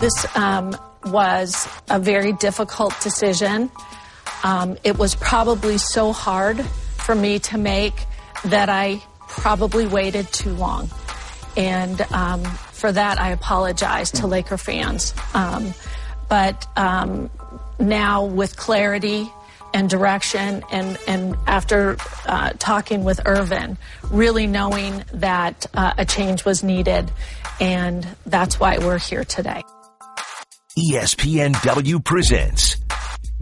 This was a very difficult decision. It was probably so hard for me to make that I probably waited too long. And for that, I apologize to Laker fans. But now with clarity and direction and after talking with Irvin, really knowing that a change was needed, and that's why we're here today. ESPNW presents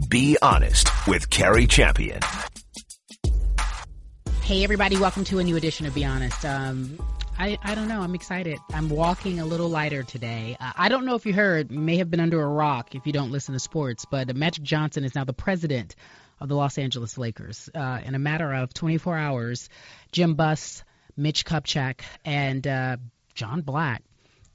Be Honest with Cari Champion. Hey, everybody. Welcome to a new edition of Be Honest. I don't know. I'm excited. I'm walking a little lighter today. I don't know if you heard, may have been under a rock if you don't listen to sports, but Magic Johnson is now the president of the Los Angeles Lakers. In a matter of 24 hours, Jim Buss, Mitch Kupchak, and John Black,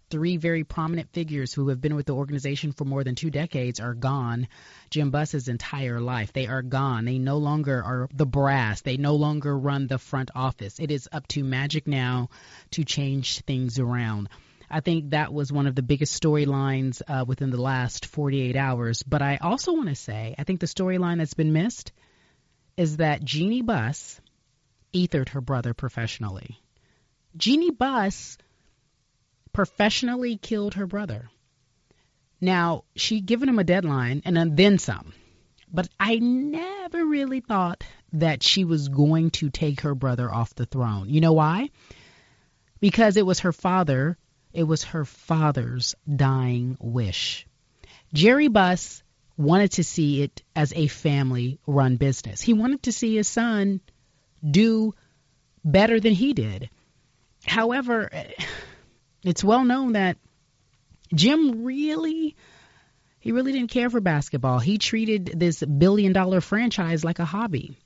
three very prominent figures who have been with the organization for more than 2 decades, are gone. Jim Buss's entire life. They are gone. They no longer are the brass. They no longer run the front office. It is up to Magic now to change things around. I think that was one of the biggest storylines within the last 48 hours. But I also want to say, I think the storyline that's been missed is that Jeanie Buss ethered her brother professionally. Jeanie Buss professionally killed her brother. Now, she'd given him a deadline and then some. But I never really thought that she was going to take her brother off the throne. You know why? Because it was her father. It was her father's dying wish. Jerry Buss wanted to see it as a family-run business. He wanted to see his son do better than he did. However, it's well known that Jim really didn't care for basketball. He treated this billion-dollar franchise like a hobby.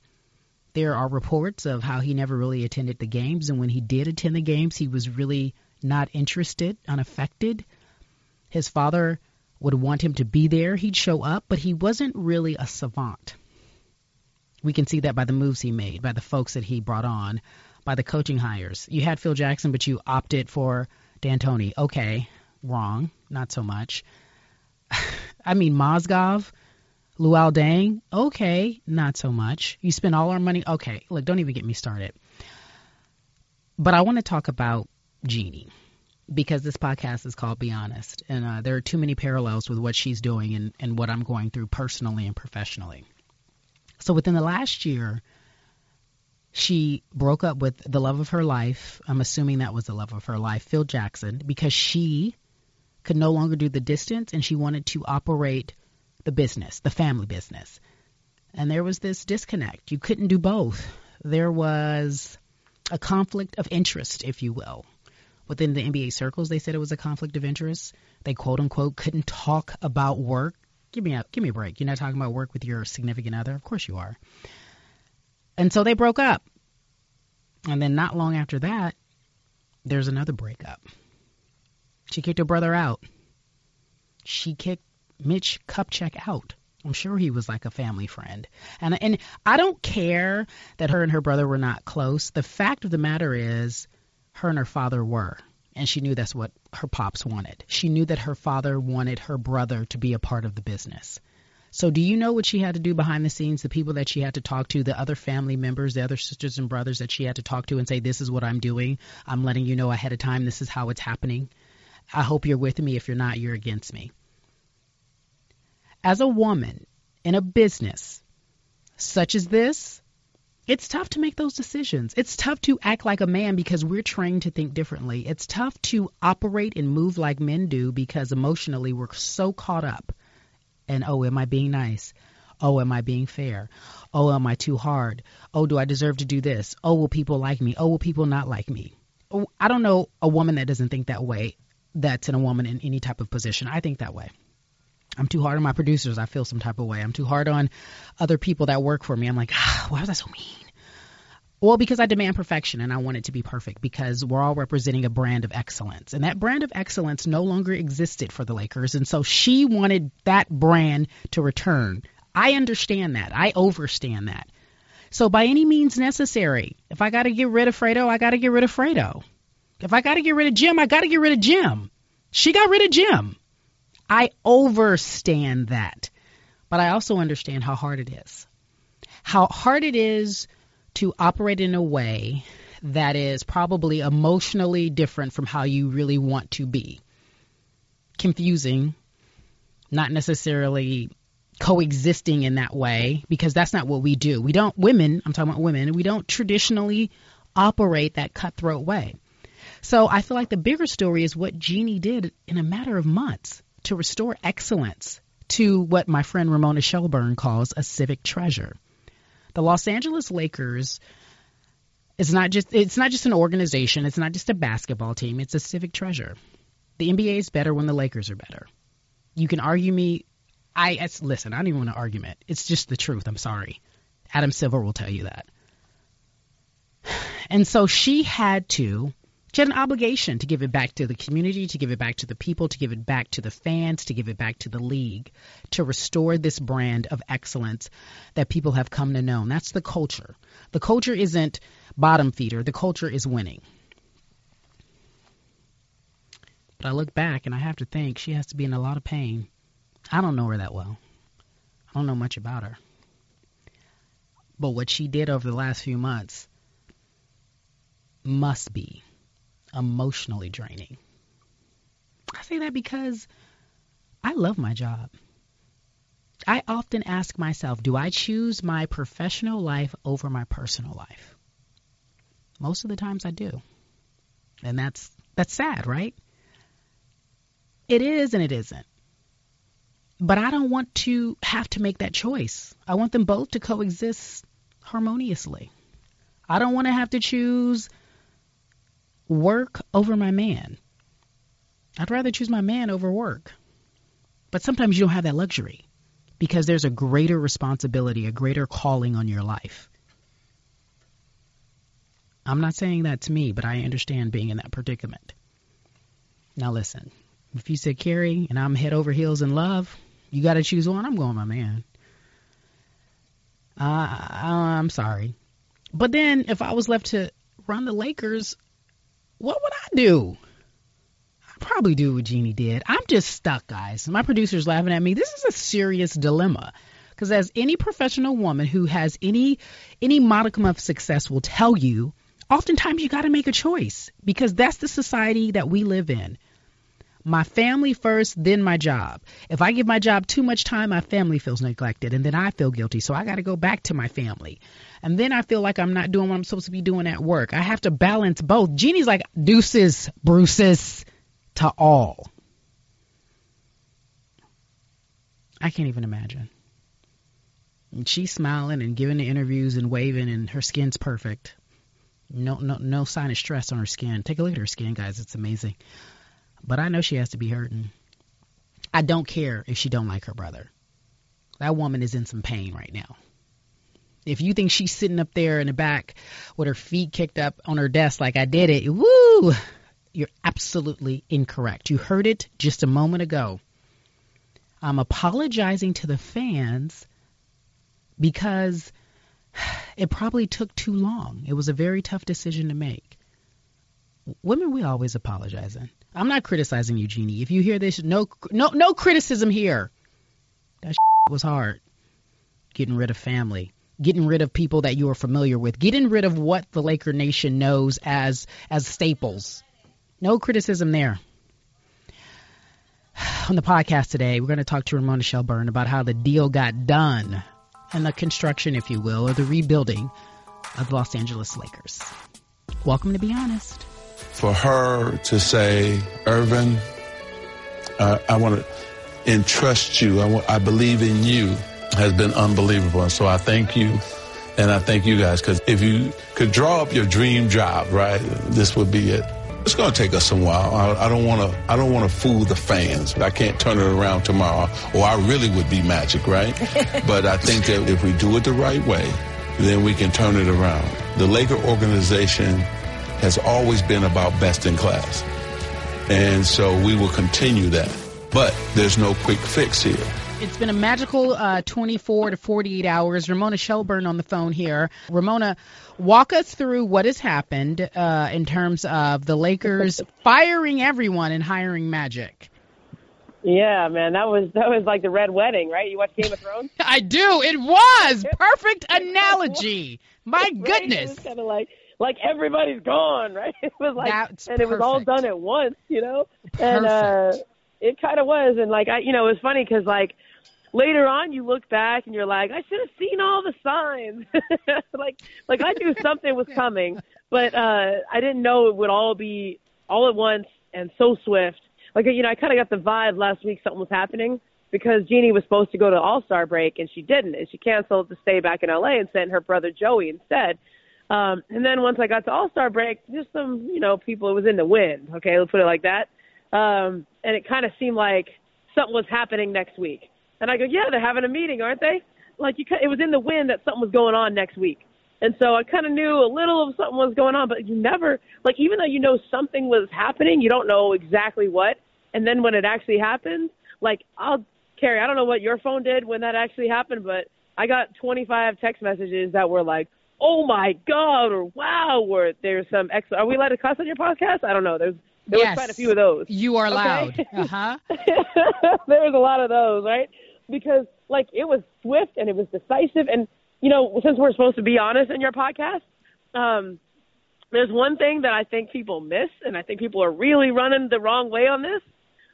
There are reports of how he never really attended the games, and when he did attend the games, he was really not interested, unaffected. His father would want him to be there. He'd show up, but he wasn't really a savant. We can see that by the moves he made, by the folks that he brought on, by the coaching hires. You had Phil Jackson, but you opted for D'Antoni. Okay, wrong, not so much. I mean, Mozgov, Luol Deng, okay, not so much. You spend all our money, okay, look, don't even get me started. But I want to talk about Jeanie, because this podcast is called Be Honest, and there are too many parallels with what she's doing and what I'm going through personally and professionally. So within the last year, she broke up with the love of her life. I'm assuming that was the love of her life, Phil Jackson, because she could no longer do the distance and she wanted to operate the business, the family business. And there was this disconnect. You couldn't do both. There was a conflict of interest, if you will. Within the NBA circles, they said it was a conflict of interest. They, quote unquote, couldn't talk about work. Give me a break. You're not talking about work with your significant other. Of course you are. And so they broke up. And then not long after that, there's another breakup. She kicked her brother out. She kicked Mitch Kupchak out. I'm sure he was like a family friend. And I don't care that her and her brother were not close. The fact of the matter is her and her father were. And she knew that's what her pops wanted. She knew that her father wanted her brother to be a part of the business. So do you know what she had to do behind the scenes, the people that she had to talk to, the other family members, the other sisters and brothers that she had to talk to and say, this is what I'm doing. I'm letting you know ahead of time. This is how it's happening. I hope you're with me. If you're not, you're against me. As a woman in a business such as this, it's tough to make those decisions. It's tough to act like a man because we're trained to think differently. It's tough to operate and move like men do because emotionally we're so caught up. And, oh, am I being nice? Oh, am I being fair? Oh, am I too hard? Oh, do I deserve to do this? Oh, will people like me? Oh, will people not like me? Oh, I don't know a woman that doesn't think that way, that's in a woman in any type of position. I think that way. I'm too hard on my producers. I feel some type of way. I'm too hard on other people that work for me. I'm like, why was I so mean? Well, because I demand perfection and I want it to be perfect because we're all representing a brand of excellence. And that brand of excellence no longer existed for the Lakers. And so she wanted that brand to return. I understand that. I overstand that. So by any means necessary, if I got to get rid of Fredo, I got to get rid of Fredo. If I got to get rid of Jim, I got to get rid of Jim. She got rid of Jim. I overstand that. But I also understand how hard it is. How hard it is to operate in a way that is probably emotionally different from how you really want to be. Confusing, not necessarily coexisting in that way, because that's not what we do. We don't, women, I'm talking about women, we don't traditionally operate that cutthroat way. So I feel like the bigger story is what Jeanie did in a matter of months to restore excellence to what my friend Ramona Shelburne calls a civic treasure. The Los Angeles Lakers is not just an organization, it's not just a basketball team, it's a civic treasure. The NBA is better when the Lakers are better. You can argue me. Listen, I don't even want an argument. It's just the truth. I'm sorry. Adam Silver will tell you that. And so she had an obligation to give it back to the community, to give it back to the people, to give it back to the fans, to give it back to the league, to restore this brand of excellence that people have come to know. And that's the culture. The culture isn't bottom feeder. The culture is winning. But I look back and I have to think she has to be in a lot of pain. I don't know her that well. I don't know much about her. But what she did over the last few months must be emotionally draining. I say that because I love my job. I often ask myself, do I choose my professional life over my personal life? Most of the times I do. And that's sad, right? It is and it isn't. But I don't want to have to make that choice. I want them both to coexist harmoniously. I don't want to have to choose work over my man. I'd rather choose my man over work. But sometimes you don't have that luxury because there's a greater responsibility, a greater calling on your life. I'm not saying that to me, but I understand being in that predicament. Now listen, if you said, Cari, and I'm head over heels in love, you got to choose one. I'm going my man. I'm sorry. But then if I was left to run the Lakers, what would I do? I'd probably do what Jeanie did. I'm just stuck, guys. My producer's laughing at me. This is a serious dilemma because as any professional woman who has any modicum of success will tell you, oftentimes you got to make a choice because that's the society that we live in. My family first, then my job. If I give my job too much time, my family feels neglected, and then I feel guilty, so I got to go back to my family. And then I feel like I'm not doing what I'm supposed to be doing at work. I have to balance both. Jeannie's like, deuces, Bruces, to all. I can't even imagine. And she's smiling and giving the interviews and waving, and her skin's perfect. No sign of stress on her skin. Take a look at her skin, guys. It's amazing. But I know she has to be hurting. I don't care if she don't like her brother. That woman is in some pain right now. If you think she's sitting up there in the back with her feet kicked up on her desk like I did it, woo, you're absolutely incorrect. You heard it just a moment ago. I'm apologizing to the fans because it probably took too long. It was a very tough decision to make. Women, we always apologizing. I'm not criticizing you, Jeanie. If you hear this, no criticism here. That was hard. Getting rid of family, getting rid of people that you are familiar with, getting rid of what the Laker Nation knows as staples. No criticism there. On the podcast today, we're going to talk to Ramona Shelburne about how the deal got done and the construction, if you will, or the rebuilding of the Los Angeles Lakers. Welcome to Be Honest. For her to say, Irvin, I want to entrust you, I believe in you, has been unbelievable. And so I thank you, and I thank you guys, because if you could draw up your dream job, right, this would be it. It's going to take us some while. I don't want to fool the fans. I can't turn it around tomorrow, or I really would be Magic, right? But I think that if we do it the right way, then we can turn it around. The Laker organization has always been about best in class. And so we will continue that. But there's no quick fix here. It's been a magical 24 to 48 hours. Ramona Shelburne on the phone here. Ramona, walk us through what has happened in terms of the Lakers firing everyone and hiring Magic. Yeah, man, that was like the Red Wedding, right? You watch Game of Thrones? I do. It was perfect analogy. My goodness. It was kind of like everybody's gone, right? It was like, it was all done at once, you know? Perfect. And it kind of was. And like, it was funny because like later on you look back and you're like, I should have seen all the signs. like I knew something was coming, but I didn't know it would all be all at once and so swift. Like, I kind of got the vibe last week something was happening because Jeanie was supposed to go to All-Star break, and she didn't. And she canceled to stay back in L.A. and sent her brother Joey instead. And then once I got to All-Star break, just some, people, it was in the wind. Okay, let's put it like that. And it kind of seemed like something was happening next week. And I go, yeah, they're having a meeting, aren't they? Like, it was in the wind that something was going on next week. And so I kind of knew a little of something was going on, but you never, like, even though something was happening, you don't know exactly what. And then when it actually happened, like, Cari, I don't know what your phone did when that actually happened, but I got 25 text messages that were like, oh my God, or wow, or there's some extra. Are we allowed to cuss on your podcast? I don't know. There was quite a few of those. You are allowed. Okay? Uh-huh. There was a lot of those, right? Because, like, it was swift and it was decisive and, since we're supposed to be honest in your podcast, there's one thing that I think people miss, and I think people are really running the wrong way on this.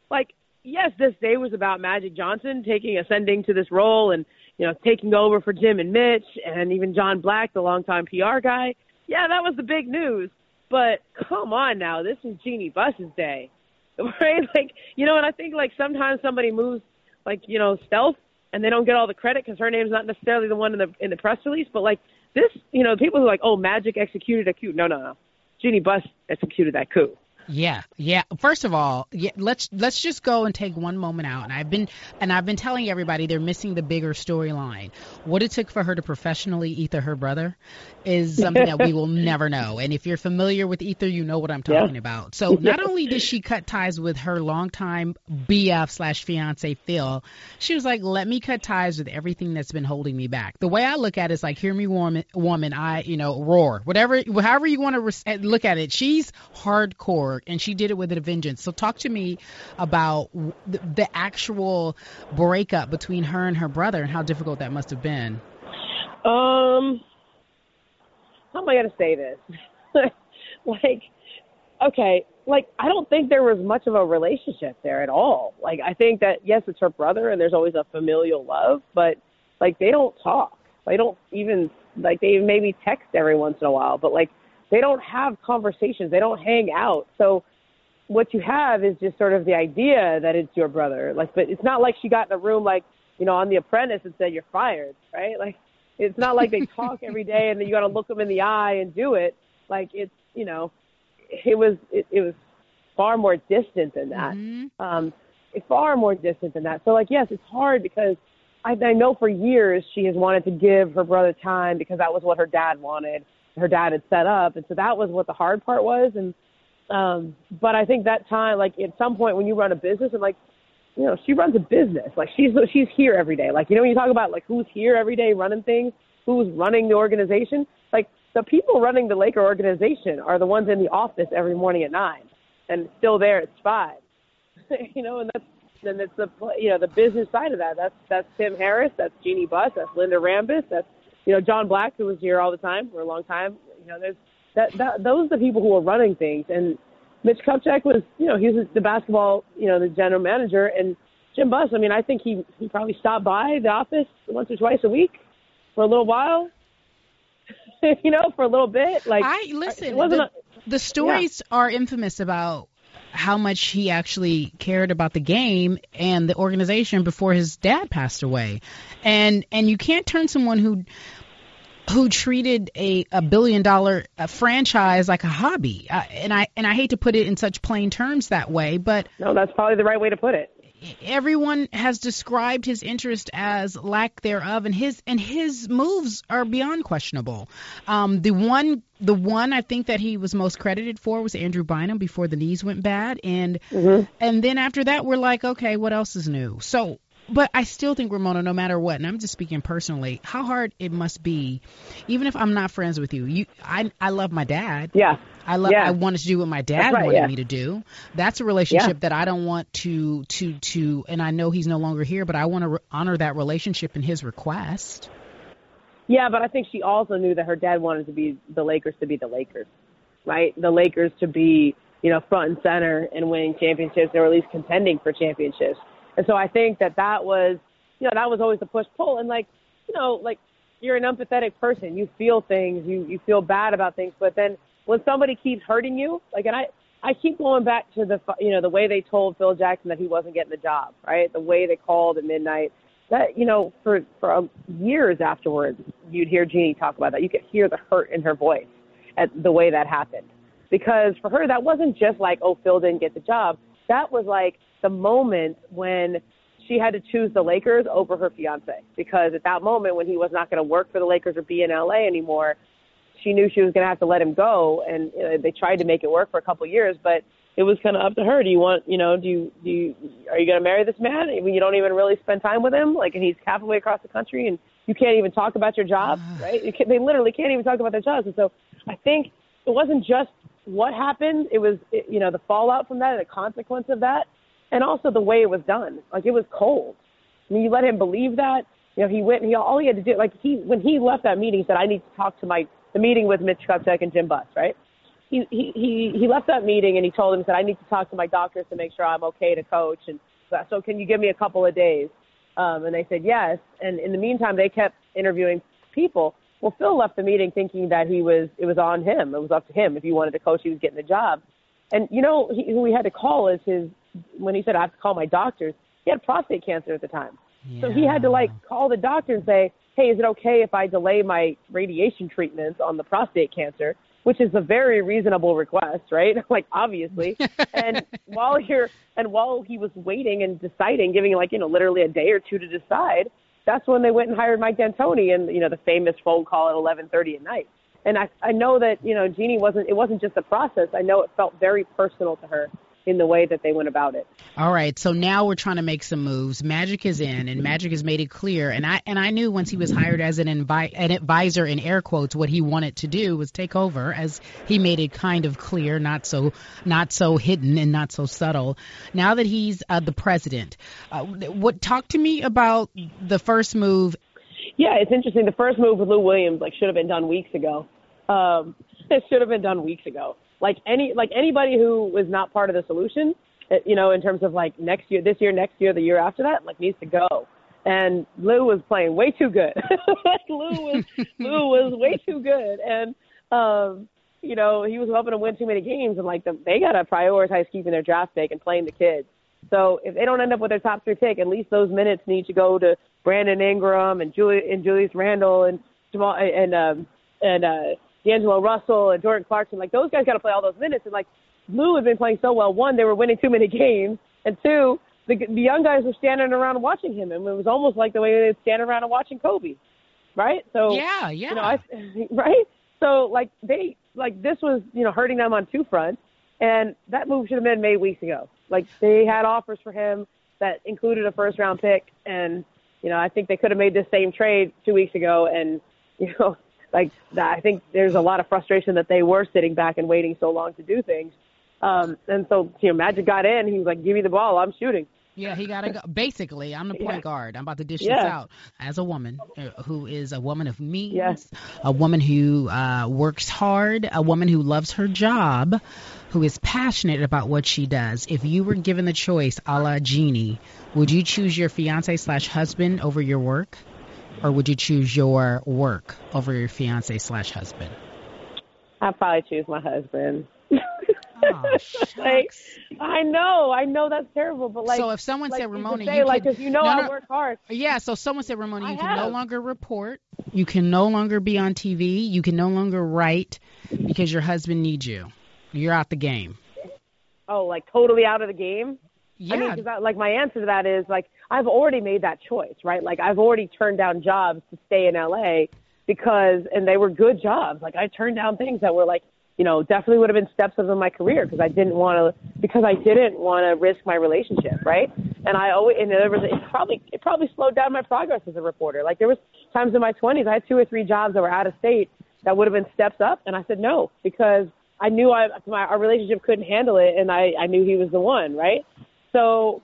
Like, yes, this day was about Magic Johnson ascending to this role and, taking over for Jim and Mitch and even John Black, the longtime PR guy. Yeah, that was the big news. But come on now, this is Jeanie Buss's day, right? Like, and I think, like, sometimes somebody moves, like, stealth. And they don't get all the credit because her name's not necessarily the one in the press release. But, like, this, people who are like, oh, Magic executed a coup. No. Jeanie Buss executed that coup. Yeah. First of all, let's just go and take one moment out. And I've been telling everybody they're missing the bigger storyline. What it took for her to professionally ether her brother is something that we will never know. And if you're familiar with ether, you know what I'm talking about. So not only did she cut ties with her longtime BF / fiance Phil, she was like, let me cut ties with everything that's been holding me back. The way I look at it is like, hear me, woman, I roar. However you want to look at it, she's hardcore. And she did it with a vengeance. So talk to me about the actual breakup between her and her brother and how difficult that must have been. How am I going to say this? I don't think there was much of a relationship there at all. Like, I think that, yes, it's her brother and there's always a familial love, but, like, they don't talk. They don't even, like, they maybe text every once in a while, but, like, they don't have conversations. They don't hang out. So what you have is just sort of the idea that it's your brother. Like, but it's not like she got in a room like, on The Apprentice and said, you're fired, right? Like, it's not like they talk every day and then you got to look them in the eye and do it. Like, it's, it was far more distant than that. Mm-hmm. Far more distant than that. So, like, yes, it's hard because I know for years she has wanted to give her brother time because that was what her dad wanted. Her dad had set up. And so that was what the hard part was. And, but I think that time, like at some point when you run a business and she runs a business, like she's here every day. Like, when you talk about like who's here every day running things, who's running the organization, like the people running the Laker organization are the ones in the office every morning at 9 and still there at 5, and that's the, the business side of that. That's Tim Harris. That's Jeanie Buss. That's Linda Rambis. That's, John Black, who was here all the time for a long time, there's those are the people who are running things. And Mitch Kupchak was, he was the basketball, the general manager. And Jim Buss, I think he probably stopped by the office once or twice a week for a little while, for a little bit. Like, the stories are infamous about how much he actually cared about the game and the organization before his dad passed away. And you can't turn someone who treated a billion-dollar franchise like a hobby. And I hate to put it in such plain terms that way, but... No, that's probably the right way to put it. Everyone has described his interest as lack thereof, and his moves are beyond questionable. The one I think that he was most credited for was Andrew Bynum before the knees went bad, and then after that we're like, okay, what else is new? So But I still think, Ramona, no matter what, and I'm just speaking personally, how hard it must be, even if I'm not friends with you. I love my dad. Yeah. I wanted to do what my dad wanted me to do. That's a relationship that I don't want to, and I know he's no longer here, but I want to honor that relationship and his request. Yeah, but I think she also knew that her dad wanted to be the Lakers, right? The Lakers to be, front and center and winning championships, or at least contending for championships. And so I think that was, that was always the push-pull. And, you're an empathetic person. You feel things. You feel bad about things. But then when somebody keeps hurting you, and I keep going back to the, the way they told Phil Jackson that he wasn't getting the job, right? The way they called at midnight. That, for years afterwards, you'd hear Jeanie talk about that. You could hear the hurt in her voice at the way that happened. Because for her, that wasn't just like, oh, Phil didn't get the job. That was like the moment when she had to choose the Lakers over her fiance, because at that moment when he was not going to work for the Lakers or be in LA anymore, she knew she was going to have to let him go. And they tried to make it work for a couple of years, but it was kind of up to her. Do you want, are you going to marry this man? I mean, you don't even really spend time with him. And he's halfway across the country and you can't even talk about your job, right? They literally can't even talk about their jobs. And so I think it wasn't just what happened. It was, the fallout from that and the consequence of that. And also the way it was done. It was cold. I mean, you let him believe that. He went and all he had to do, when he left that meeting, he said, I need to talk to the meeting with Mitch Kupchak and Jim Buss, right? He left that meeting and he told him, he said, I need to talk to my doctors to make sure I'm okay to coach. And so can you give me a couple of days? And they said, yes. And in the meantime, they kept interviewing people. Well, Phil left the meeting thinking that it was on him. It was up to him. If he wanted to coach, he was getting the job. And, who he had to call is when he said, I have to call my doctors, he had prostate cancer at the time. Yeah. So he had to call the doctor and say, hey, is it okay if I delay my radiation treatments on the prostate cancer, which is a very reasonable request, right? Obviously. And while he was waiting and deciding, giving literally a day or two to decide, that's when they went and hired Mike D'Antoni and, the famous phone call at 11:30 at night. And I know that, Jeanie it wasn't just a process. I know it felt very personal to her in the way that they went about it. All right, so now we're trying to make some moves. Magic is in, and Magic has made it clear. And I knew once he was hired as an advisor, in air quotes, what he wanted to do was take over, as he made it kind of clear, not so hidden and not so subtle. Now that he's the president, talk to me about the first move. Yeah, it's interesting. The first move with Lou Williams should have been done weeks ago. It should have been done weeks ago. Anybody who was not part of the solution, in terms of next year, the year after that, needs to go. And Lou was playing way too good. Lou was way too good. And, he was hoping to win too many games. And they got to prioritize keeping their draft pick and playing the kids. So if they don't end up with their top three pick, at least those minutes need to go to Brandon Ingram and Julius Randle and Jamal and D'Angelo Russell and Jordan Clarkson. Those guys got to play all those minutes. And Lou had been playing so well. One, they were winning too many games, and two, the young guys were standing around watching him, and it was almost like the way they would stand around and watching Kobe, right? So yeah, right. So this was hurting them on two fronts, and that move should have been made weeks ago. They had offers for him that included a first round pick, and I think they could have made this same trade 2 weeks ago, and I think there's a lot of frustration that they were sitting back and waiting so long to do things. And so, Magic got in. He was like, give me the ball. I'm shooting. Yeah, he got to go. Basically, I'm the point guard. I'm about to dish this out. As a woman who is a woman of means, a woman who works hard, a woman who loves her job, who is passionate about what she does, if you were given the choice a la Jeanie, would you choose your fiancé/husband over your work? Or would you choose your work over your fiancé/husband? I'd probably choose my husband. Oh, I know that's terrible, but so if someone said, Ramona, I work hard. Yeah, so someone said, Ramona, you can no longer report, you can no longer be on TV, you can no longer write because your husband needs you. You're out the game. Oh, totally out of the game? Yeah. I mean, 'cause my answer to that is I've already made that choice, right? I've already turned down jobs to stay in LA and they were good jobs. I turned down things that were definitely would have been steps of my career because I didn't want to risk my relationship, right? And I always, and there was, it probably slowed down my progress as a reporter. Like, there was times in my 20s, I had 2 or 3 jobs that were out of state that would have been steps up. And I said no, because I knew our relationship couldn't handle it. And I knew he was the one, right? So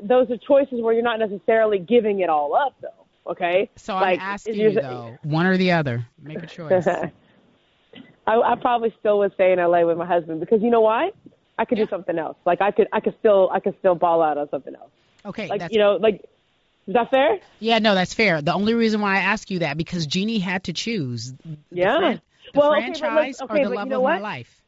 those are choices where you're not necessarily giving it all up, though. Okay. So like, I'm asking you, though, one or the other, make a choice. I probably still would stay in LA with my husband, because you know why? I could do something else. Like I could still ball out on something else. Okay. Like, you know, like, is that fair? Yeah, no, that's fair. The only reason why I ask you that, because Jeanie had to choose the franchise or the love of my life.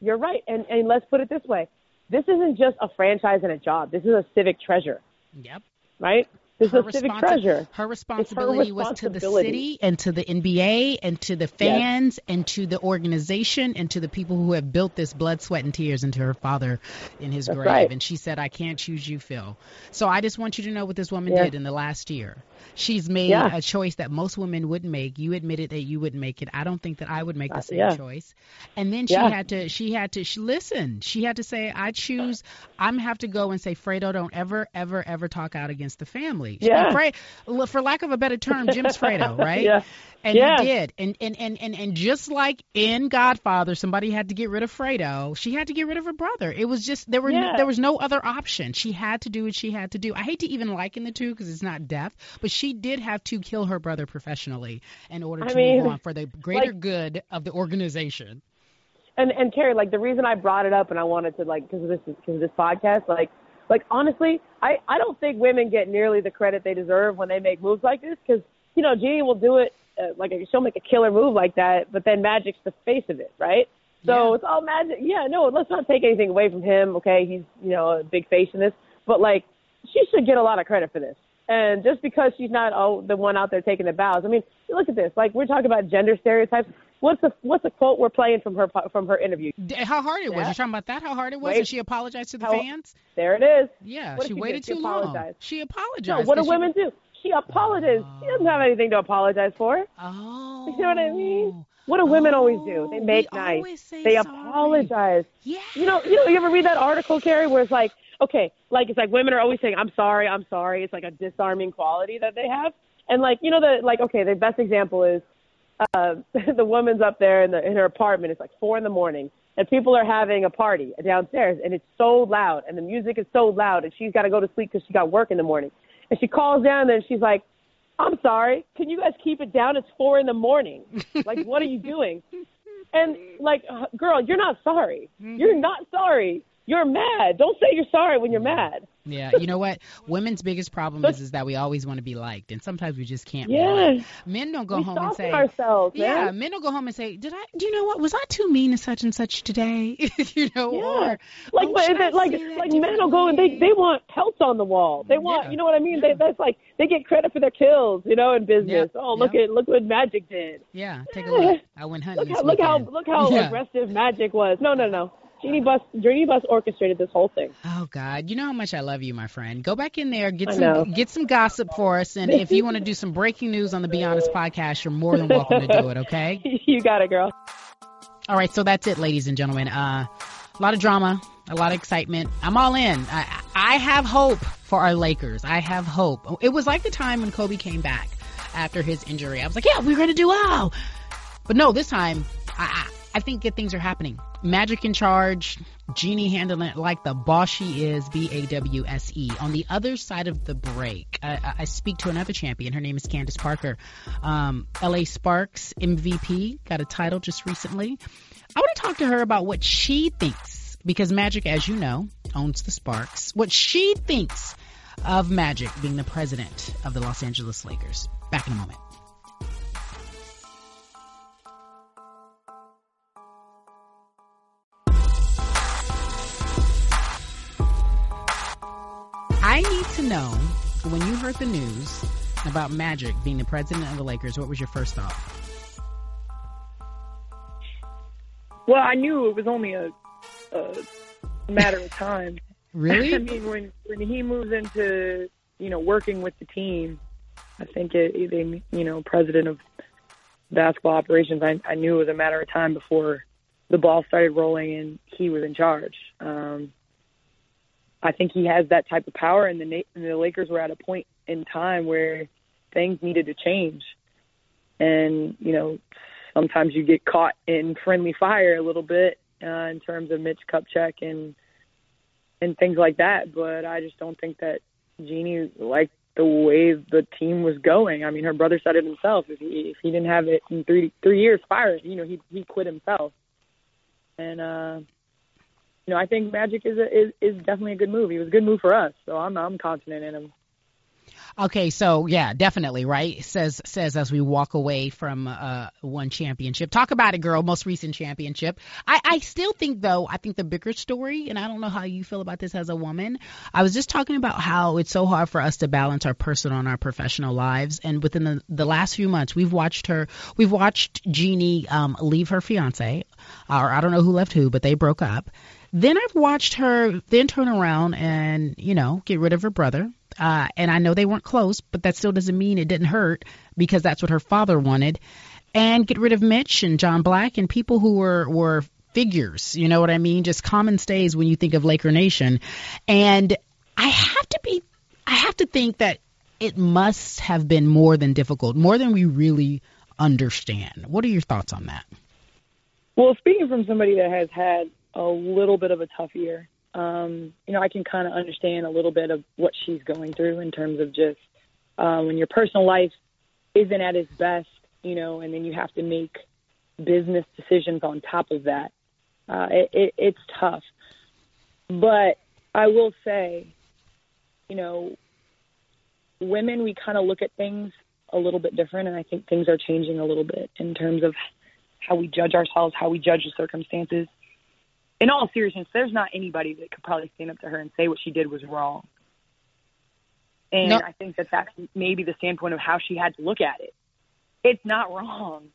You're right. And let's put it this way. This isn't just a franchise and a job. This is a civic treasure. Yep. Right? This is a civic treasure. Her responsibility was to the city and to the NBA and to the fans and to the organization and to the people who have built this blood, sweat, and tears into her father in his grave. Right. And she said, I can't choose you, Phil. So I just want you to know what this woman did in the last year. She's made a choice that most women wouldn't make. You admitted that you wouldn't make it. I don't think that I would make the same choice. And then she had to say, I'm have to go and say, Fredo, don't ever talk out against the family. Yeah. For lack of a better term, Jim's Fredo, right? Yeah. And he did. And just like in Godfather, somebody had to get rid of Fredo. She had to get rid of her brother. It was just there was no other option. She had to do what she had to do. I hate to even liken the two because it's not death, but she did have to kill her brother professionally in order to move on for the greater good of the organization. And Cari, like, the reason I brought it up and I wanted to, like, because of this podcast, like. Like, honestly, I don't think women get nearly the credit they deserve when they make moves like this, because, you know, Jeanie will do it, she'll make a killer move like that, but then Magic's the face of it, right? So it's all Magic. Yeah, no, let's not take anything away from him, okay? He's, you know, a big face in this. But, like, she should get a lot of credit for this. And just because she's not the one out there taking the bows, I mean, look at this. Like, we're talking about gender stereotypes. What's a quote we're playing from her interview? How hard it was. You're talking about that? How hard it was? Did she apologize to the fans? There it is. Yeah, she waited too long. She apologized. No, what do women do? She apologized. She doesn't have anything to apologize for. Oh. You know what I mean? What do women always do? They make nice. They apologize. Yeah. You know, you ever read that article, Cari, where it's like, okay, like, it's like women are always saying, I'm sorry, I'm sorry. It's like a disarming quality that they have. And, like, you know, the best example is, the woman's up there in her apartment. It's like 4 a.m, and people are having a party downstairs, and it's so loud, and the music is so loud, and she's got to go to sleep because she got work in the morning. And she calls down there, and she's like, "I'm sorry, can you guys keep it down? It's 4 a.m. Like, what are you doing?" And, like, girl, you're not sorry. You're not sorry. You're mad. Don't say you're sorry when you're mad. Yeah. You know what? Women's biggest problem is that we always want to be liked, and sometimes we just can't. Yeah. Men don't go home and say ourselves. Yeah. Man. Men don't go home and say, Do you know what? Was I too mean to such and such today? You know. Yeah. Or, like men will go and they want pelts on the wall. They want you know what I mean? Yeah. That's like they get credit for their kills, you know, in business. Yeah. Oh, look what Magic did. Yeah. Take a look. I went hunting. Look how aggressive Magic was. No. Jeanie Buss orchestrated this whole thing. Oh, God. You know how much I love you, my friend. Go back in there. Get some gossip for us. And if you want to do some breaking news on the Be Honest podcast, you're more than welcome to do it, okay? You got it, girl. All right. So that's it, ladies and gentlemen. A lot of drama, a lot of excitement. I'm all in. I have hope for our Lakers. I have hope. It was like the time when Kobe came back after his injury. I was like, yeah, we're going to do well. But no, this time, I think good things are happening. Magic in charge, Jeanie handling it like the boss she is, B-A-W-S-E. On the other side of the break, I speak to another champion. Her name is Candace Parker, LA Sparks MVP, got a title just recently. I want to talk to her about what she thinks, because Magic, as you know, owns the Sparks, what she thinks of Magic being the president of the Los Angeles Lakers. Back in a moment. I need to know, when you heard the news about Magic being the president of the Lakers, what was your first thought? Well, I knew it was only a matter of time. Really? I mean, when he moves into, you know, working with the team, I think president of basketball operations, I knew it was a matter of time before the ball started rolling and he was in charge. I think he has that type of power, and the Lakers were at a point in time where things needed to change. And, you know, sometimes you get caught in friendly fire a little bit in terms of Mitch Kupchak and things like that. But I just don't think that Jeanie liked the way the team was going. I mean, her brother said it himself. If he didn't have it in three years, fire it. You know, he quit himself. And, you know, I think Magic is definitely a good move. He was a good move for us, so I'm confident in him. Okay, so yeah, definitely, right? Says as we walk away from one championship. Talk about it, girl. Most recent championship. I still think though. I think the bigger story, and I don't know how you feel about this as a woman. I was just talking about how it's so hard for us to balance our personal and our professional lives. And within the last few months, we've watched Jeanie leave her fiance, or I don't know who left who, but they broke up. Then I've watched her then turn around and, you know, get rid of her brother. And I know they weren't close, but that still doesn't mean it didn't hurt, because that's what her father wanted. And get rid of Mitch and John Black and people who were figures. You know what I mean? Just common stays when you think of Laker Nation. And I have to think that it must have been more than difficult, more than we really understand. What are your thoughts on that? Well, speaking from somebody that has had a little bit of a tough year. You know, I can kind of understand a little bit of what she's going through in terms of just when your personal life isn't at its best, you know, and then you have to make business decisions on top of that. It's tough. But I will say, you know, women, we kind of look at things a little bit different, and I think things are changing a little bit in terms of how we judge ourselves, how we judge the circumstances. In all seriousness, there's not anybody that could probably stand up to her and say what she did was wrong. And nope. I think that that's maybe the standpoint of how she had to look at it. It's not wrong.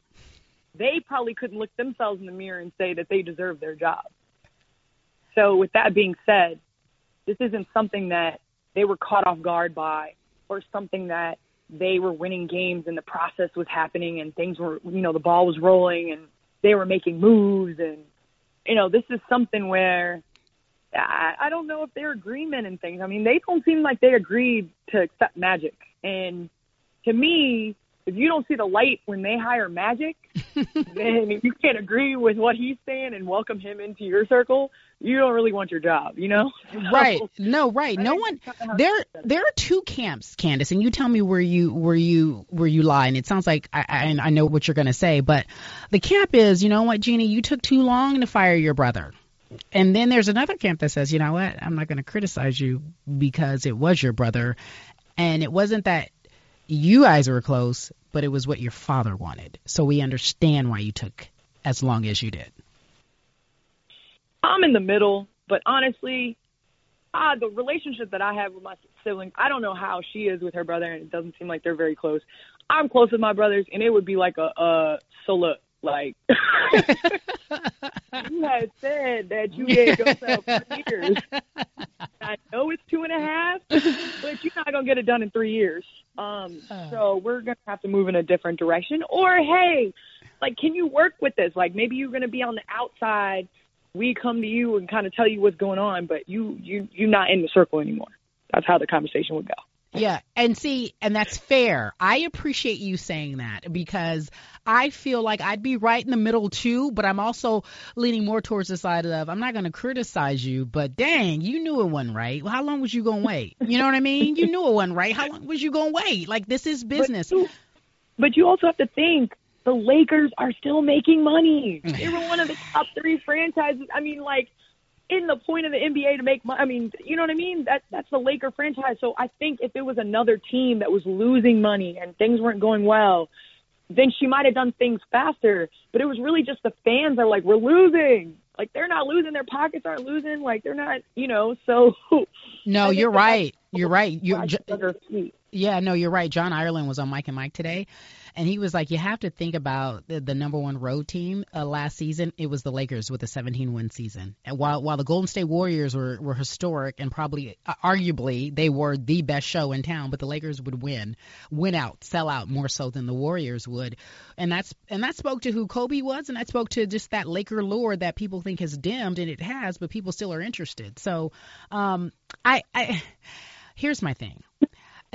They probably couldn't look themselves in the mirror and say that they deserve their job. So with that being said, this isn't something that they were caught off guard by, or something that they were winning games and the process was happening and things were, you know, the ball was rolling and they were making moves and, you know, this is something where I don't know if their agreement and things. I mean, they don't seem like they agreed to accept Magic. And to me, if you don't see the light when they hire Magic, then you can't agree with what he's saying and welcome him into your circle. You don't really want your job, you know? Right. No, right. No one there are two camps, Candace, and you tell me where you lie, and it sounds like I know what you're gonna say, but the camp is, you know what, Jeanie, you took too long to fire your brother. And then there's another camp that says, you know what, I'm not gonna criticize you because it was your brother, and it wasn't that you guys were close, but it was what your father wanted. So we understand why you took as long as you did. I'm in the middle, but honestly, the relationship that I have with my sibling, I don't know how she is with her brother, and it doesn't seem like they're very close. I'm close with my brothers, and it would be like a salute. Like, you had said that you gave yourself 3 years. I know it's 2.5, but you're not going to get it done in 3 years. So we're going to have to move in a different direction. Or, hey, like, can you work with this? Like, maybe you're going to be on the outside. We come to you and kind of tell you what's going on, but you're not in the circle anymore. That's how the conversation would go. Yeah. And see, and that's fair. I appreciate you saying that, because I feel like I'd be right in the middle too, but I'm also leaning more towards the side of, I'm not going to criticize you, but dang, you knew it wasn't right. How long was you going to wait? You know what I mean? You knew it wasn't right. How long was you going to wait? Like, this is business. But you also have to think the Lakers are still making money. They were one of the top 3 franchises. I mean, like, in the point of the NBA to make money. I mean, you know what I mean? That's the Laker franchise. So I think if it was another team that was losing money and things weren't going well, then she might have done things faster. But it was really just the fans are like, we're losing. Like, they're not losing. Their pockets aren't losing. Like, they're not, you know, so. No, you're right. You're right. Yeah, no, you're right. John Ireland was on Mike and Mike today, and he was like, you have to think about the number one road team last season. It was the Lakers with a 17-win season. And while the Golden State Warriors were historic and probably, arguably, they were the best show in town, but the Lakers would win out, sell out more so than the Warriors would. And that spoke to who Kobe was, and that spoke to just that Laker lore that people think has dimmed, and it has, but people still are interested. So here's my thing.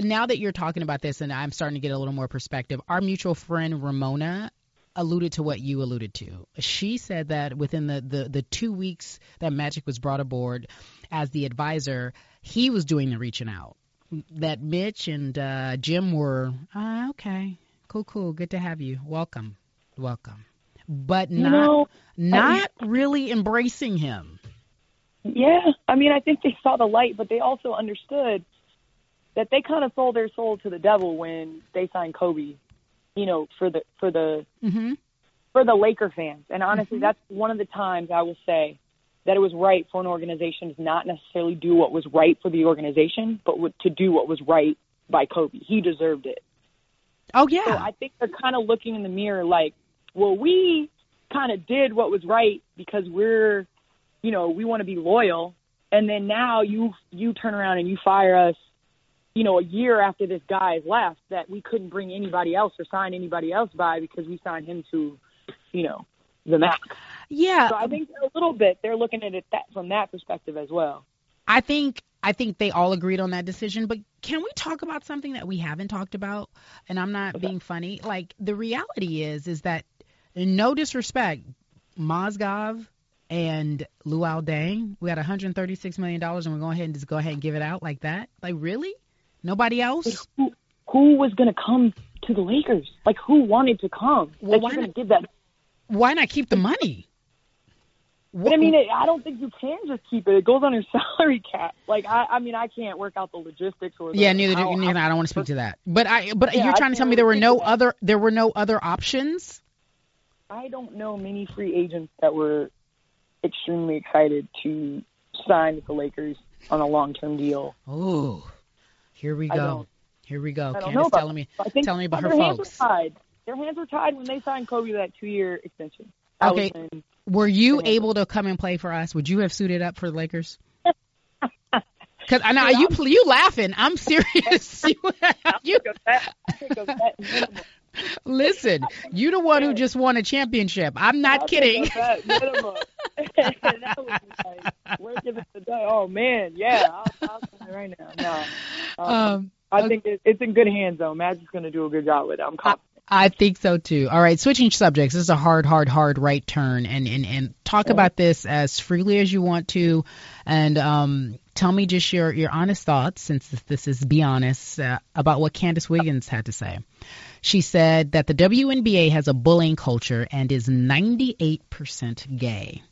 Now that you're talking about this and I'm starting to get a little more perspective, our mutual friend Ramona alluded to what you alluded to. She said that within the 2 weeks that Magic was brought aboard as the advisor, he was doing the reaching out. That Mitch and Jim were, okay, cool, good to have you. Welcome. But not really embracing him. Yeah. I mean, I think they saw the light, but they also understood that they kind of sold their soul to the devil when they signed Kobe, you know, for the Laker fans. And honestly, that's one of the times I will say that it was right for an organization to not necessarily do what was right for the organization, but to do what was right by Kobe. He deserved it. Oh, yeah. So I think they're kind of looking in the mirror like, well, we kind of did what was right because we're, you know, we want to be loyal. And then now you turn around and you fire us, you know, a year after this guy left, that we couldn't bring anybody else or sign anybody else by because we signed him to, you know, the max. Yeah. So I think a little bit they're looking at it from that perspective as well. I think they all agreed on that decision. But can we talk about something that we haven't talked about? And I'm not being funny. Like, the reality is that, no disrespect, Mozgov and Luol Deng, we had $136 million and we're going ahead and just go ahead and give it out like that? Like, really? Nobody else? Who was going to come to the Lakers? Like, who wanted to come? Well, like, why not keep the money? But, I mean, I don't think you can just keep it. It goes on your salary cap. Like, I mean, I can't work out the logistics. Yeah, neither do you. I don't want to speak to that. But yeah, you're trying to tell me there were no other options? I don't know many free agents that were extremely excited to sign with the Lakers on a long-term deal. Ooh. Here we go. Candace telling me about her folks. Their hands were tied when they signed Kobe that 2-year extension. Okay. Were you able to come and play for us? Would you have suited up for the Lakers? Because I know you laughing. I'm serious. Listen, you the one who just won a championship. I'm not kidding. Oh man, yeah. I'll say it right now. No. I think it's in good hands though. Magic's going to do a good job with it. I'm confident. I think so too. All right, switching subjects. This is a hard right turn, and talk about this as freely as you want to, and tell me just your honest thoughts, since this is Be Honest, about what Candace Wiggins had to say. She said that the WNBA has a bullying culture and is 98% gay.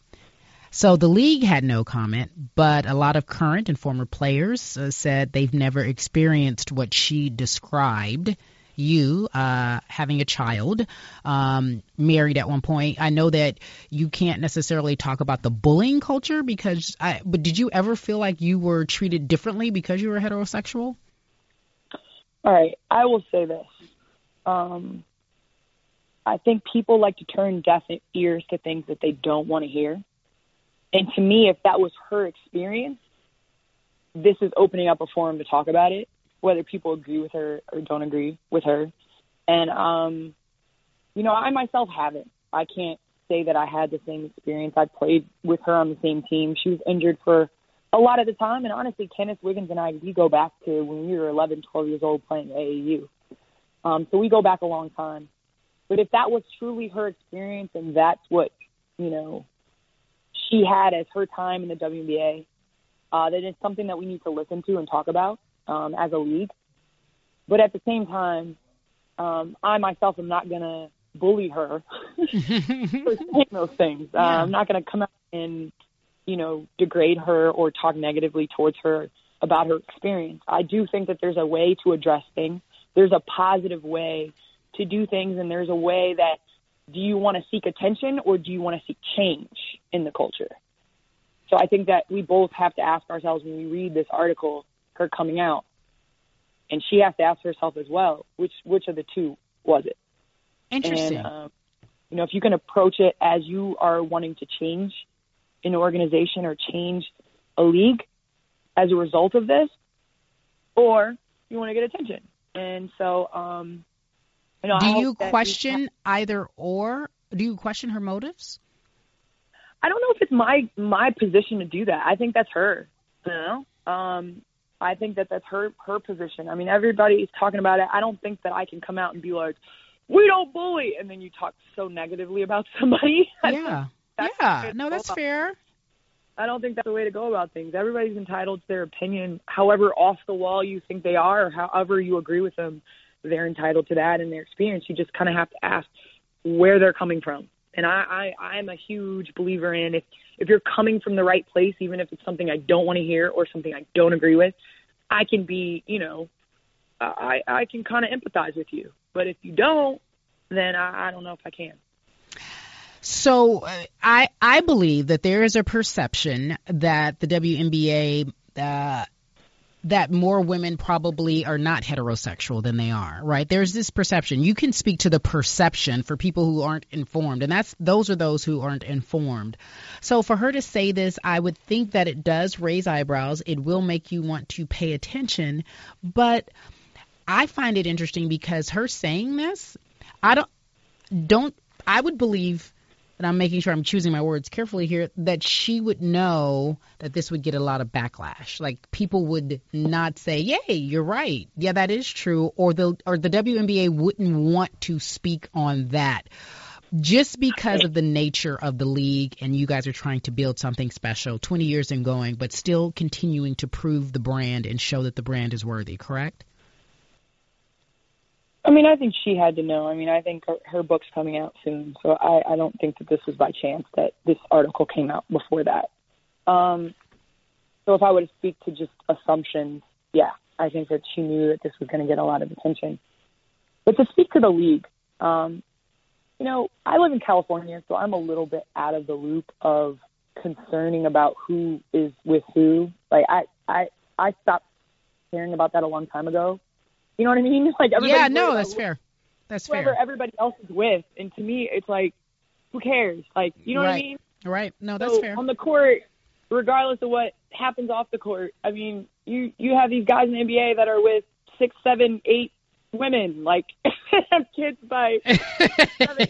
So the league had no comment, but a lot of current and former players said they've never experienced what she described. You having a child, married at one point. I know that you can't necessarily talk about the bullying culture but did you ever feel like you were treated differently because you were heterosexual? All right. I will say this. I think people like to turn deaf ears to things that they don't want to hear. And to me, if that was her experience, this is opening up a forum to talk about it, whether people agree with her or don't agree with her. And, you know, I myself haven't. I can't say that I had the same experience. I played with her on the same team. She was injured for a lot of the time. And honestly, Candace Wiggins and I, we go back to when we were 11, 12 years old playing AAU. So we go back a long time. But if that was truly her experience and that's what, you know, she had as her time in the WNBA, that is something that we need to listen to and talk about as a league. But at the same time, I myself am not going to bully her for saying those things. Yeah. I'm not going to come out and, you know, degrade her or talk negatively towards her about her experience. I do think that there's a way to address things. There's a positive way to do things, and there's a way that, do you want to seek attention or do you want to seek change in the culture? So I think that we both have to ask ourselves when we read this article, her coming out, And she has to ask herself as well, which of the two was it? Interesting. And, you know, if you can approach it as you are wanting to change an organization or change a league as a result of this, or you want to get attention. And so, you know, do you question either or? Do you question her motives? I don't know if it's my position to do that. I think that's her. You know, I think that that's her position. I mean, everybody's talking about it. I don't think that I can come out and be like, we don't bully, and then you talk so negatively about somebody. Yeah, that's fair. I don't think that's the way to go about things. Everybody's entitled to their opinion, however off the wall you think they are, or however you agree with them. They're entitled to that and their experience. You just kind of have to ask where they're coming from. And I'm a huge believer in if you're coming from the right place, even if it's something I don't want to hear or something I don't agree with, I can be, you know, I can kind of empathize with you. But if you don't, then I don't know if I can. So I believe that there is a perception that the WNBA, that more women probably are not heterosexual than they are, right? There's this perception. You can speak to the perception for people who aren't informed, and those who aren't informed. So for her to say this, I would think that it does raise eyebrows. It will make you want to pay attention. But I find it interesting because her saying this, I would believe, and I'm making sure I'm choosing my words carefully here, that she would know that this would get a lot of backlash. Like, people would not say, yay, you're right. Yeah, that is true. Or the WNBA wouldn't want to speak on that just because of the nature of the league. And you guys are trying to build something special, 20 years and going, but still continuing to prove the brand and show that the brand is worthy, correct? I mean, I think she had to know. I mean, I think her book's coming out soon, so I don't think that this was by chance that this article came out before that. So if I were to speak to just assumptions, yeah, I think that she knew that this was going to get a lot of attention. But to speak to the league, you know, I live in California, so I'm a little bit out of the loop of concerning about who is with who. Like, I stopped caring about that a long time ago. You know what I mean? Like, yeah, no, that's fair. That's whoever fair. Everybody else is with. And to me, it's like, who cares? Like, you know right. what I mean? Right. No, that's so fair. On the court, regardless of what happens off the court, I mean, you have these guys in the NBA that are with 6, 7, 8 women. Like, have kids by 7,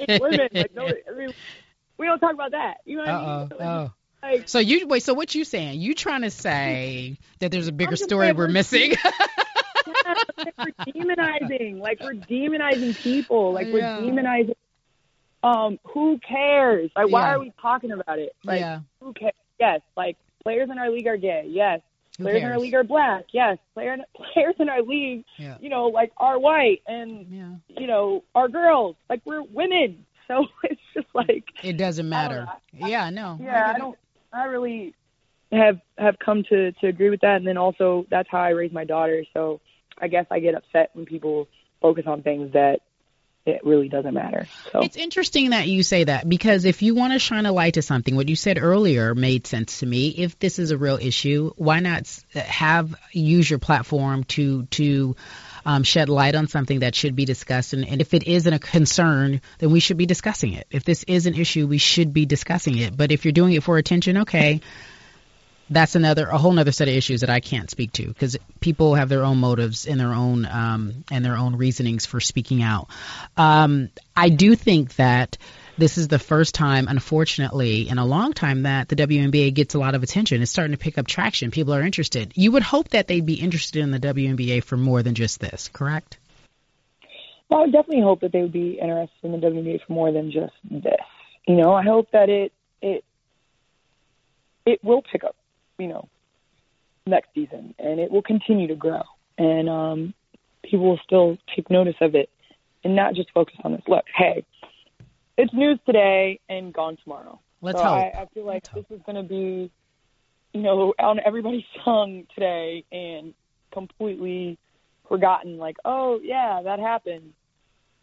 8 women. Like, no, I mean, we don't talk about that. You know what I mean? Like, so you wait. So what you saying? You trying to say that there's a bigger story we're missing? We're demonizing. Like, we're demonizing people. Like, yeah. We're demonizing. Who cares? Like, why are we talking about it? Like, who cares? Yes. Like, players in our league are gay. Yes. Players in our league are black. Yes. Players in our league, you know, like, are white and, you know, are girls. Like, we're women. So it's just like. It doesn't matter. No. Yeah, I really have come to agree with that. And then also, that's how I raised my daughter. So I guess I get upset when people focus on things that it really doesn't matter. So. It's interesting that you say that, because if you want to shine a light to something, what you said earlier made sense to me. If this is a real issue, why not use your platform to shed light on something that should be discussed? And if it isn't a concern, then we should be discussing it. If this is an issue, we should be discussing it. But if you're doing it for attention, okay. That's a whole other set of issues that I can't speak to, because people have their own motives and their own reasonings for speaking out. I do think that this is the first time, unfortunately, in a long time that the WNBA gets a lot of attention. It's starting to pick up traction. People are interested. You would hope that they'd be interested in the WNBA for more than just this, correct? Well, I would definitely hope that they would be interested in the WNBA for more than just this. You know, I hope that it will pick up, you know, next season, and it will continue to grow, and people will still take notice of it and not just focus on this. Look, hey, it's news today and gone tomorrow. Let's hope. I feel like this is going to be, you know, on everybody's tongue today and completely forgotten. Like, oh yeah, that happened.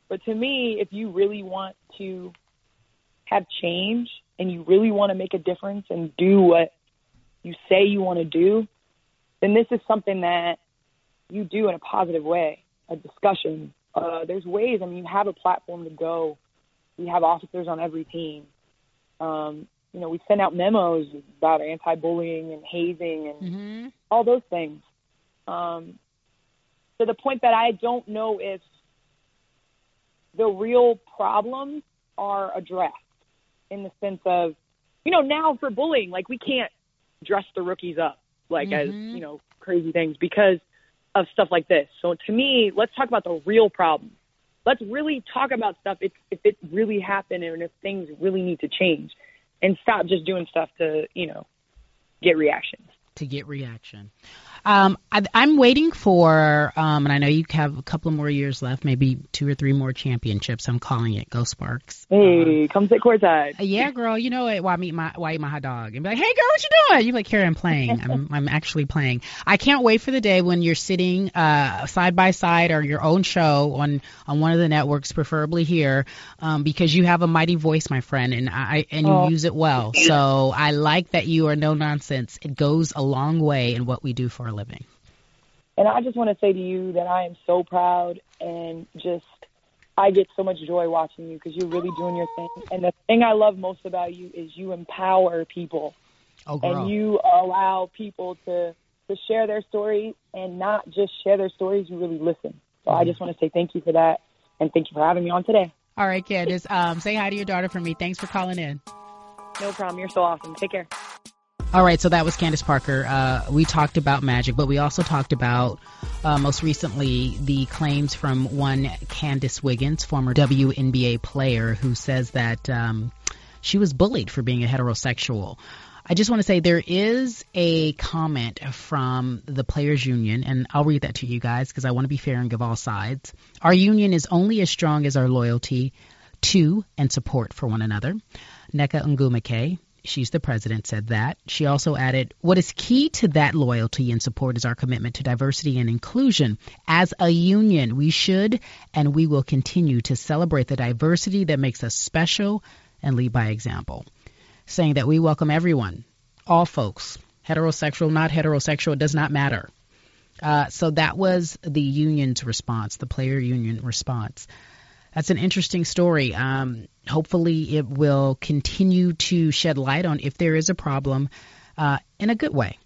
But to me, if you really want to have change and you really want to make a difference and do what you say you want to do, then this is something that you do in a positive way, a discussion. There's ways. I mean, you have a platform to go. We have officers on every team. You know, we send out memos about anti-bullying and hazing and all those things. To the point that I don't know if the real problems are addressed in the sense of, you know, now for bullying, like we can't dress the rookies up like as, you know, crazy things because of stuff like this. So to me, let's talk about the real problem. Let's really talk about stuff if it really happened and if things really need to change, and stop just doing stuff to, you know, get reactions. To get reaction. I'm waiting for, and I know you have a couple more years left, maybe 2 or 3 more championships. I'm calling it. Go Sparks. Hey, come sit courtside. Yeah, girl. You know it. Why eat my hot dog? And be like, hey, girl, what you doing? You're like, here, I'm playing. I'm actually playing. I can't wait for the day when you're sitting side by side or your own show on one of the networks, preferably here, because you have a mighty voice, my friend, and you use it well. So I like that you are no nonsense. It goes a long way in what we do for a living. And I just want to say to you that I am so proud, and just I get so much joy watching you because you're really doing your thing. And the thing I love most about you is you empower people. Oh, girl. And you allow people to share their stories, and not just share their stories, you really listen. So I just want to say thank you for that, and thank you for having me on today. All right, Candace, say hi to your daughter for me. Thanks for calling in. No problem. You're so awesome. Take care. All right, so that was Candace Parker. We talked about Magic, but we also talked about most recently the claims from one Candace Wiggins, former WNBA player, who says that she was bullied for being a heterosexual. I just want to say there is a comment from the Players Union, and I'll read that to you guys because I want to be fair and give all sides. Our union is only as strong as our loyalty to and support for one another. Nneka Ogwumike, she's the president, said that. She also added, what is key to that loyalty and support is our commitment to diversity and inclusion. As a union, we should and we will continue to celebrate the diversity that makes us special and lead by example. Saying that we welcome everyone, all folks, heterosexual, not heterosexual, it does not matter. So that was the union's response, the player union response. That's an interesting story. Hopefully it will continue to shed light on if there is a problem in a good way,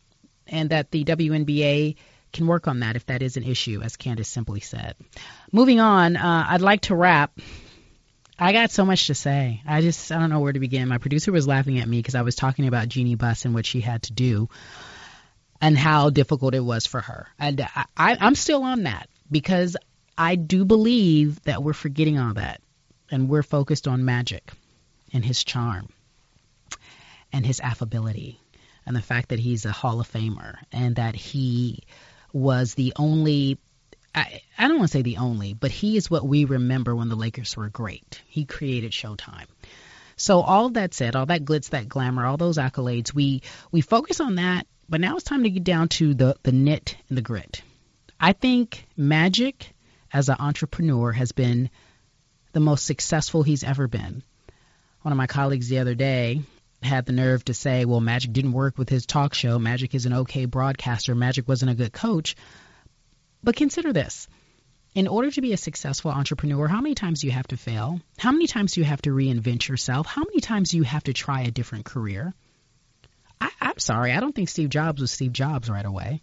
and that the WNBA can work on that if that is an issue, as Candace simply said. Moving on, I'd like to wrap. I got so much to say. I don't know where to begin. My producer was laughing at me because I was talking about Jeanie Buss and what she had to do and how difficult it was for her. And I'm still on that because I do believe that we're forgetting all that, and we're focused on Magic and his charm and his affability and the fact that he's a Hall of Famer and that he was the only – I don't want to say the only, but he is what we remember when the Lakers were great. He created Showtime. So all that said, all that glitz, that glamour, all those accolades, we focus on that, but now it's time to get down to the nit and the grit. I think Magic – as an entrepreneur has been the most successful he's ever been. One of my colleagues the other day had the nerve to say, well, Magic didn't work with his talk show. Magic is an okay broadcaster. Magic wasn't a good coach. But consider this. In order to be a successful entrepreneur, how many times do you have to fail? How many times do you have to reinvent yourself? How many times do you have to try a different career? I'm sorry. I don't think Steve Jobs was Steve Jobs right away.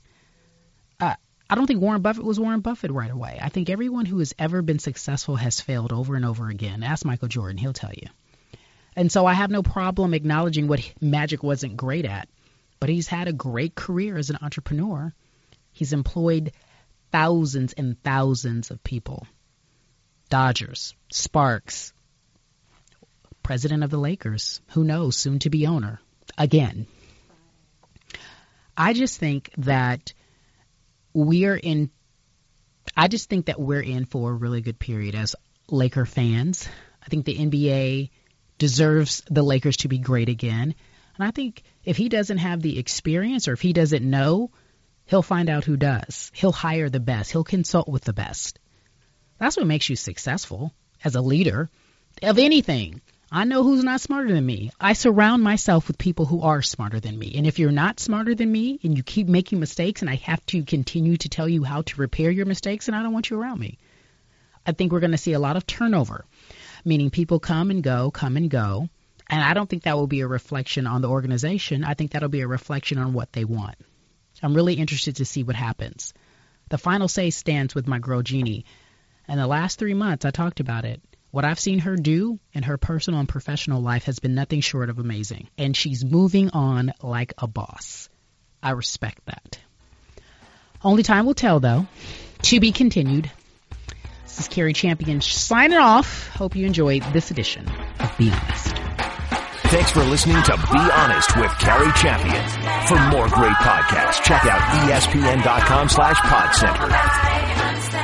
I don't think Warren Buffett was Warren Buffett right away. I think everyone who has ever been successful has failed over and over again. Ask Michael Jordan. He'll tell you. And so I have no problem acknowledging what Magic wasn't great at, but he's had a great career as an entrepreneur. He's employed thousands and thousands of people. Dodgers, Sparks, president of the Lakers, who knows, soon to be owner again. I just think that we're in for a really good period as Laker fans. I think the NBA deserves the Lakers to be great again. And I think if he doesn't have the experience or if he doesn't know, he'll find out who does. He'll hire the best. He'll consult with the best. That's what makes you successful as a leader of anything. I know who's not smarter than me. I surround myself with people who are smarter than me. And if you're not smarter than me and you keep making mistakes and I have to continue to tell you how to repair your mistakes, and I don't want you around me. I think we're going to see a lot of turnover, meaning people come and go. And I don't think that will be a reflection on the organization. I think that'll be a reflection on what they want. I'm really interested to see what happens. The final say stands with my girl Jeanie. And the last 3 months, I talked about it. What I've seen her do in her personal and professional life has been nothing short of amazing. And she's moving on like a boss. I respect that. Only time will tell, though. To be continued. This is Cari Champion signing off. Hope you enjoyed this edition of Be Honest. Thanks for listening to Be Honest with Cari Champion. For more great podcasts, check out ESPN.com/PodCenter.